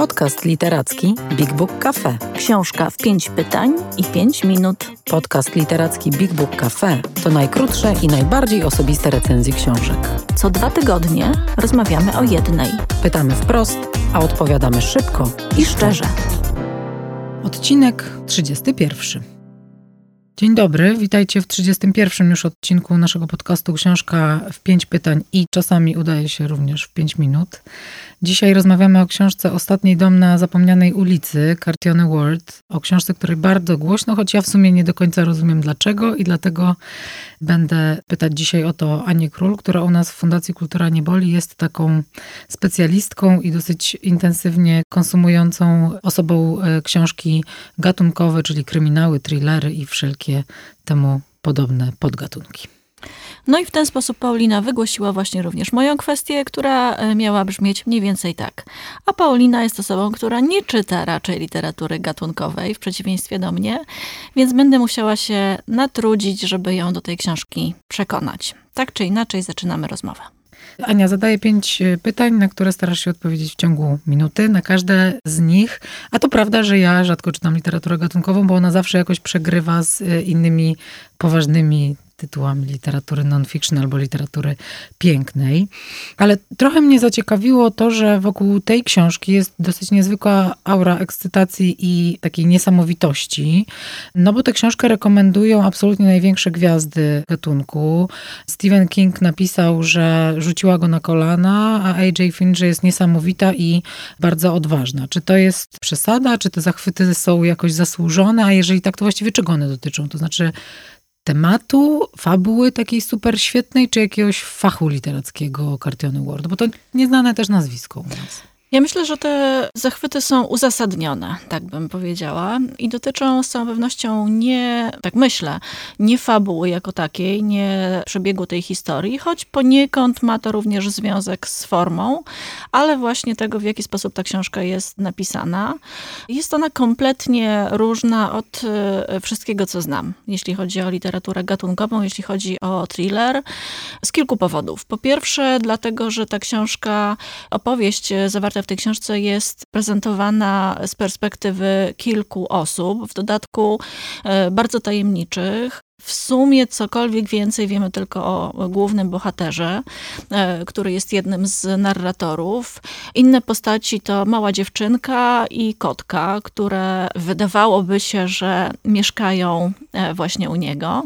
Podcast literacki Big Book Café. Książka w 5 pytań i 5 minut. Podcast literacki Big Book Café to najkrótsze i najbardziej osobiste recenzje książek. Co 2 tygodnie rozmawiamy o jednej. Pytamy wprost, a odpowiadamy szybko i szczerze. Odcinek 31. Dzień dobry, witajcie w 31. już odcinku naszego podcastu Książka w 5 pytań i czasami udaje się również w 5 minut. Dzisiaj rozmawiamy o książce Ostatni dom na zapomnianej ulicy Catriony Ward, o książce, której bardzo głośno, choć ja w sumie nie do końca rozumiem dlaczego i dlatego będę pytać dzisiaj o to Anię Król, która u nas w Fundacji Kultura Nie Boli jest taką specjalistką i dosyć intensywnie konsumującą osobą książki gatunkowe, czyli kryminały, thrillery i wszelkie temu podobne podgatunki. No i w ten sposób Paulina wygłosiła właśnie również moją kwestię, która miała brzmieć mniej więcej tak. A Paulina jest osobą, która nie czyta raczej literatury gatunkowej, w przeciwieństwie do mnie, więc będę musiała się natrudzić, żeby ją do tej książki przekonać. Tak czy inaczej zaczynamy rozmowę. Ania zadaje 5 pytań, na które starasz się odpowiedzieć w ciągu minuty, na każde z nich. A to prawda, że ja rzadko czytam literaturę gatunkową, bo ona zawsze jakoś przegrywa z innymi poważnymi tytułami literatury non-fiction albo literatury pięknej. Ale trochę mnie zaciekawiło to, że wokół tej książki jest dosyć niezwykła aura ekscytacji i takiej niesamowitości. No bo tę książkę rekomendują absolutnie największe gwiazdy gatunku. Stephen King napisał, że rzuciła go na kolana, a A.J. Fincher jest niesamowita i bardzo odważna. Czy to jest przesada? Czy te zachwyty są jakoś zasłużone? A jeżeli tak, to właściwie czego one dotyczą? To znaczy tematu, fabuły takiej super świetnej, czy jakiegoś fachu literackiego Catriony Ward? Bo to nieznane też nazwisko u nas. Ja myślę, że te zachwyty są uzasadnione, tak bym powiedziała. I dotyczą z całą pewnością nie fabuły jako takiej, nie przebiegu tej historii, choć poniekąd ma to również związek z formą, ale właśnie tego, w jaki sposób ta książka jest napisana. Jest ona kompletnie różna od wszystkiego, co znam, jeśli chodzi o literaturę gatunkową, jeśli chodzi o thriller, z kilku powodów. Po pierwsze, dlatego, że ta książka, opowieść zawarta w tej książce jest prezentowana z perspektywy kilku osób, w dodatku bardzo tajemniczych. W sumie cokolwiek więcej wiemy tylko o głównym bohaterze, który jest jednym z narratorów. Inne postaci to mała dziewczynka i kotka, które wydawałoby się, że mieszkają właśnie u niego.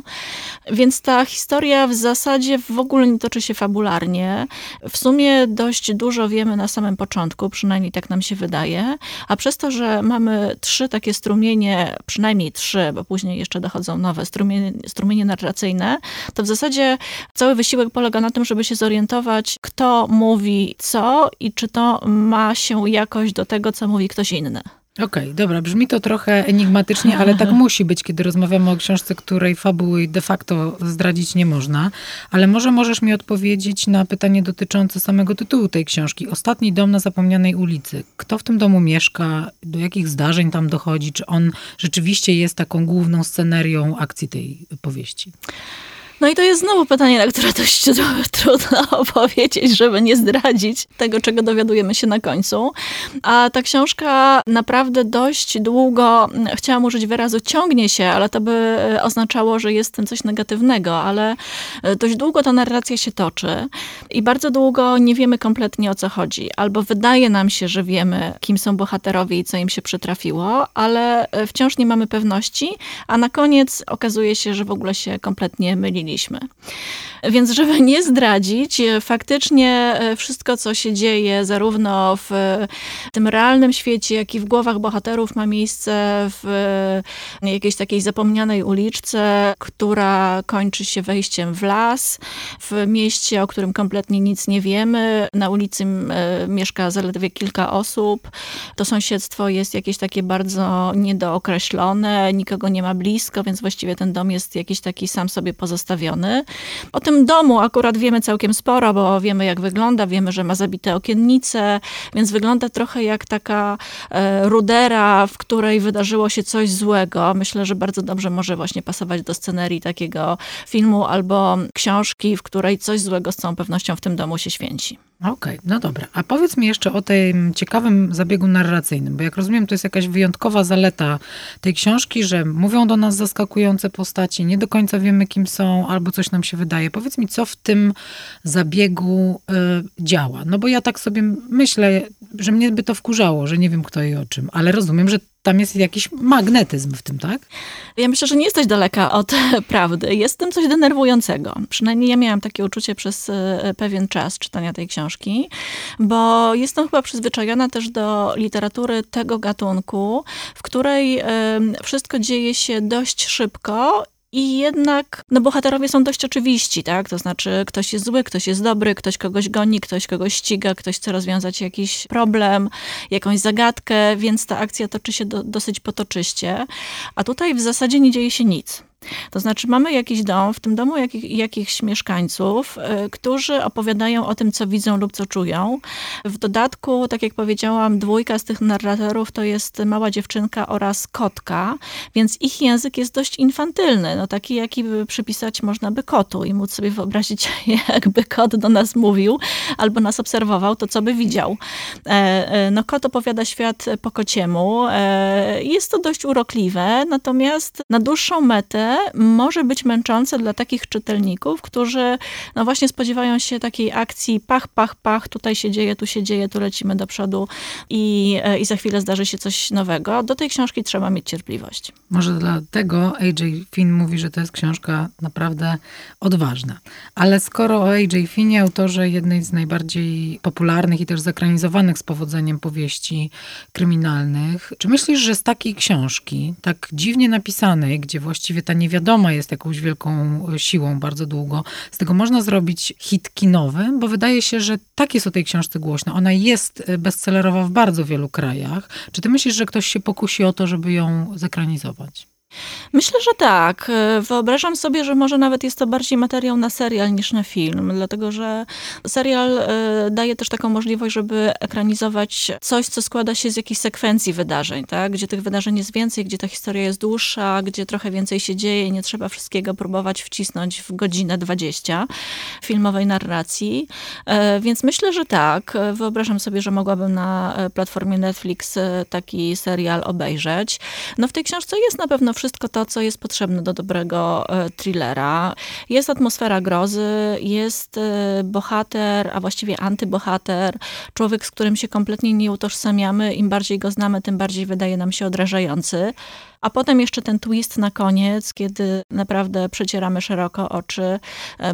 Więc ta historia w zasadzie w ogóle nie toczy się fabularnie. W sumie dość dużo wiemy na samym początku, przynajmniej tak nam się wydaje. A przez to, że mamy 3 takie strumienie, przynajmniej 3, bo później jeszcze dochodzą nowe strumienie narracyjne, to w zasadzie cały wysiłek polega na tym, żeby się zorientować, kto mówi co i czy to ma się jakoś do tego, co mówi ktoś inny. Okej, dobra, brzmi to trochę enigmatycznie, ale tak musi być, kiedy rozmawiamy o książce, której fabuły de facto zdradzić nie można. Ale może możesz mi odpowiedzieć na pytanie dotyczące samego tytułu tej książki. Ostatni dom na zapomnianej ulicy. Kto w tym domu mieszka? Do jakich zdarzeń tam dochodzi? Czy on rzeczywiście jest taką główną scenerią akcji tej powieści? No i to jest znowu pytanie, na które dość trudno opowiedzieć, żeby nie zdradzić tego, czego dowiadujemy się na końcu. A ta książka naprawdę dość długo, chciałam użyć wyrazu, ciągnie się, ale to by oznaczało, że jest w tym coś negatywnego, ale dość długo ta narracja się toczy i bardzo długo nie wiemy kompletnie, o co chodzi. Albo wydaje nam się, że wiemy, kim są bohaterowie i co im się przytrafiło, ale wciąż nie mamy pewności, a na koniec okazuje się, że w ogóle się kompletnie mylili. Więc żeby nie zdradzić, faktycznie wszystko, co się dzieje zarówno w tym realnym świecie, jak i w głowach bohaterów, ma miejsce w jakiejś takiej zapomnianej uliczce, która kończy się wejściem w las, w mieście, o którym kompletnie nic nie wiemy. Na ulicy mieszka zaledwie kilka osób. To sąsiedztwo jest jakieś takie bardzo niedookreślone, nikogo nie ma blisko, więc właściwie ten dom jest jakiś taki sam sobie pozostawiony. postawiony. O tym domu akurat wiemy całkiem sporo, bo wiemy jak wygląda, wiemy, że ma zabite okiennice, więc wygląda trochę jak taka rudera, w której wydarzyło się coś złego. Myślę, że bardzo dobrze może właśnie pasować do scenerii takiego filmu albo książki, w której coś złego z całą pewnością w tym domu się święci. Okej, no dobra. A powiedz mi jeszcze o tym ciekawym zabiegu narracyjnym, bo jak rozumiem, to jest jakaś wyjątkowa zaleta tej książki, że mówią do nas zaskakujące postaci, nie do końca wiemy kim są, albo coś nam się wydaje. Powiedz mi, co w tym zabiegu działa? No bo ja tak sobie myślę, że mnie by to wkurzało, że nie wiem kto i o czym, ale rozumiem, że tam jest jakiś magnetyzm w tym, tak? Ja myślę, że nie jesteś daleka od prawdy. Jest w tym coś denerwującego. Przynajmniej ja miałam takie uczucie przez pewien czas czytania tej książki, bo jestem chyba przyzwyczajona też do literatury tego gatunku, w której wszystko dzieje się dość szybko. I jednak, no bohaterowie są dość oczywiści, tak? To znaczy ktoś jest zły, ktoś jest dobry, ktoś kogoś goni, ktoś kogoś ściga, ktoś chce rozwiązać jakiś problem, jakąś zagadkę, więc ta akcja toczy się dosyć potoczyście. A tutaj w zasadzie nie dzieje się nic. To znaczy mamy jakiś dom, w tym domu jakichś mieszkańców, którzy opowiadają o tym, co widzą lub co czują. W dodatku, tak jak powiedziałam, dwójka z tych narratorów to jest mała dziewczynka oraz kotka, więc ich język jest dość infantylny, no taki, jaki by przypisać można by kotu i móc sobie wyobrazić, jakby kot do nas mówił albo nas obserwował, to co by widział. No kot opowiada świat po kociemu. Jest to dość urokliwe, natomiast na dłuższą metę może być męczące dla takich czytelników, którzy no właśnie spodziewają się takiej akcji pach, pach, pach, tutaj się dzieje, tu lecimy do przodu i za chwilę zdarzy się coś nowego. Do tej książki trzeba mieć cierpliwość. Może dlatego A.J. Finn mówi, że to jest książka naprawdę odważna. Ale skoro o A.J. Finnie, autorze jednej z najbardziej popularnych i też zakranizowanych z powodzeniem powieści kryminalnych, czy myślisz, że z takiej książki, tak dziwnie napisanej, gdzie właściwie ta niewiadoma jest jakąś wielką siłą bardzo długo. Z tego można zrobić hit kinowy, bo wydaje się, że tak jest o tej książce głośno. Ona jest bestsellerowa w bardzo wielu krajach. Czy ty myślisz, że ktoś się pokusi o to, żeby ją zekranizować? Myślę, że tak. Wyobrażam sobie, że może nawet jest to bardziej materiał na serial niż na film, dlatego że serial daje też taką możliwość, żeby ekranizować coś, co składa się z jakichś sekwencji wydarzeń, tak? Gdzie tych wydarzeń jest więcej, gdzie ta historia jest dłuższa, gdzie trochę więcej się dzieje i nie trzeba wszystkiego próbować wcisnąć w godzinę 20 filmowej narracji. Więc myślę, że tak. Wyobrażam sobie, że mogłabym na platformie Netflix taki serial obejrzeć. No w tej książce jest na pewno wszystko to, co jest potrzebne do dobrego thrillera. Jest atmosfera grozy, jest bohater, a właściwie antybohater, człowiek, z którym się kompletnie nie utożsamiamy. Im bardziej go znamy, tym bardziej wydaje nam się odrażający. A potem jeszcze ten twist na koniec, kiedy naprawdę przecieramy szeroko oczy,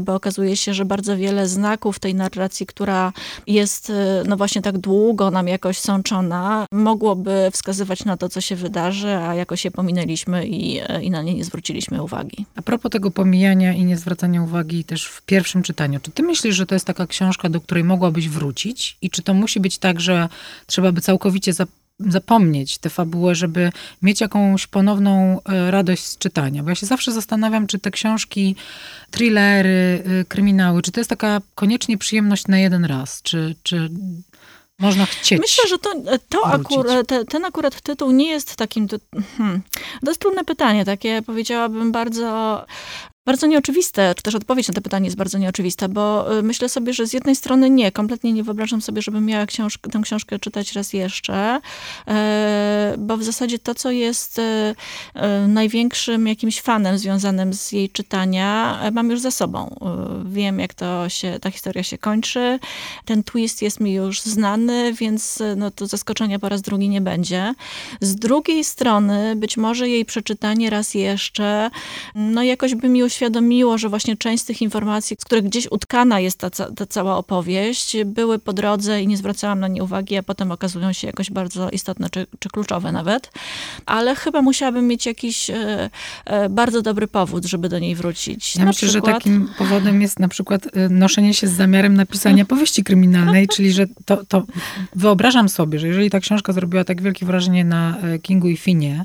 bo okazuje się, że bardzo wiele znaków tej narracji, która jest no właśnie tak długo nam jakoś sączona, mogłoby wskazywać na to, co się wydarzy, a jakoś je pominęliśmy i na nie nie zwróciliśmy uwagi. A propos tego pomijania i niezwracania uwagi też w pierwszym czytaniu, czy ty myślisz, że to jest taka książka, do której mogłabyś wrócić i czy to musi być tak, że trzeba by całkowicie zapomnieć tę fabułę, żeby mieć jakąś ponowną radość z czytania. Bo ja się zawsze zastanawiam, czy te książki, thrillery, kryminały, czy to jest taka koniecznie przyjemność na jeden raz, czy można chcieć. Myślę, że ten akurat tytuł nie jest takim... To jest trudne pytanie, takie powiedziałabym bardzo nieoczywiste, czy też odpowiedź na to pytanie jest bardzo nieoczywista, bo myślę sobie, że z jednej strony kompletnie nie wyobrażam sobie, żebym miała tę książkę czytać raz jeszcze, bo w zasadzie to, co jest największym jakimś fanem związanym z jej czytania, mam już za sobą. Wiem, jak ta historia się kończy. Ten twist jest mi już znany, więc no to zaskoczenia po raz drugi nie będzie. Z drugiej strony, być może jej przeczytanie raz jeszcze, no jakoś by mi uświadomiło, że właśnie część z tych informacji, z których gdzieś utkana jest ta cała opowieść, były po drodze i nie zwracałam na nie uwagi, a potem okazują się jakoś bardzo istotne czy kluczowe nawet. Ale chyba musiałabym mieć jakiś bardzo dobry powód, żeby do niej wrócić. Ja myślę, że takim powodem jest na przykład noszenie się z zamiarem napisania powieści kryminalnej, czyli że to wyobrażam sobie, że jeżeli ta książka zrobiła tak wielkie wrażenie na Kingu i Finnie,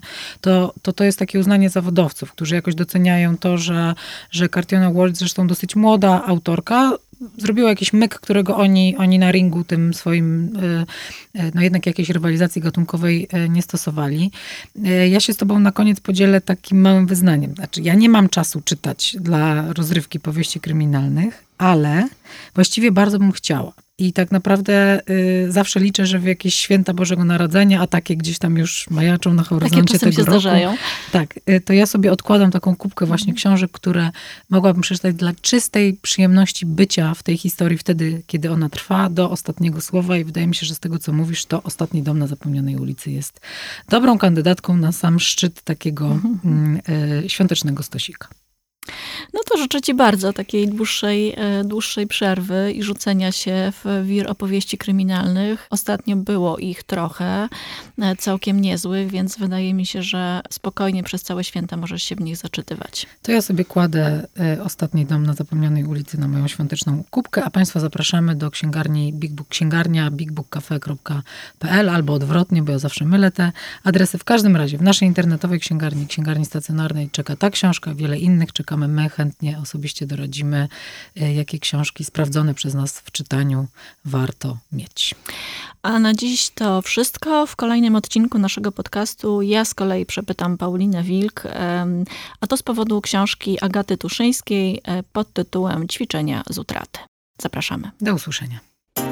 to jest takie uznanie zawodowców, którzy jakoś doceniają to, że że Catriona Ward, zresztą dosyć młoda autorka, zrobiła jakiś myk, którego oni na ringu tym swoim, no jednak jakiejś rywalizacji gatunkowej nie stosowali. Ja się z tobą na koniec podzielę takim małym wyznaniem. Znaczy, ja nie mam czasu czytać dla rozrywki powieści kryminalnych, ale właściwie bardzo bym chciała. I tak naprawdę zawsze liczę, że w jakieś święta Bożego Narodzenia, a takie gdzieś tam już majaczą na horyzoncie tego roku. Zdarzają. Tak, to ja sobie odkładam taką kubkę właśnie książek, które mogłabym przeczytać dla czystej przyjemności bycia w tej historii wtedy, kiedy ona trwa, do ostatniego słowa. I wydaje mi się, że z tego, co mówisz, to Ostatni dom na zapomnianej ulicy jest dobrą kandydatką na sam szczyt takiego świątecznego stosika. No to życzę ci bardzo takiej dłuższej przerwy i rzucenia się w wir opowieści kryminalnych. Ostatnio było ich trochę, całkiem niezłych, więc wydaje mi się, że spokojnie przez całe święta możesz się w nich zaczytywać. To ja sobie kładę Ostatni dom na zapomnianej ulicy na moją świąteczną kubkę, a państwa zapraszamy do księgarni Big Book, księgarnia bigbookcafe.pl albo odwrotnie, bo ja zawsze mylę te adresy. W każdym razie w naszej internetowej księgarni stacjonarnej czeka ta książka, wiele innych czeka. My chętnie osobiście doradzimy, jakie książki sprawdzone przez nas w czytaniu warto mieć. A na dziś to wszystko. W kolejnym odcinku naszego podcastu ja z kolei przepytam Paulinę Wilk, a to z powodu książki Agaty Tuszyńskiej pod tytułem Ćwiczenia z utraty. Zapraszamy. Do usłyszenia.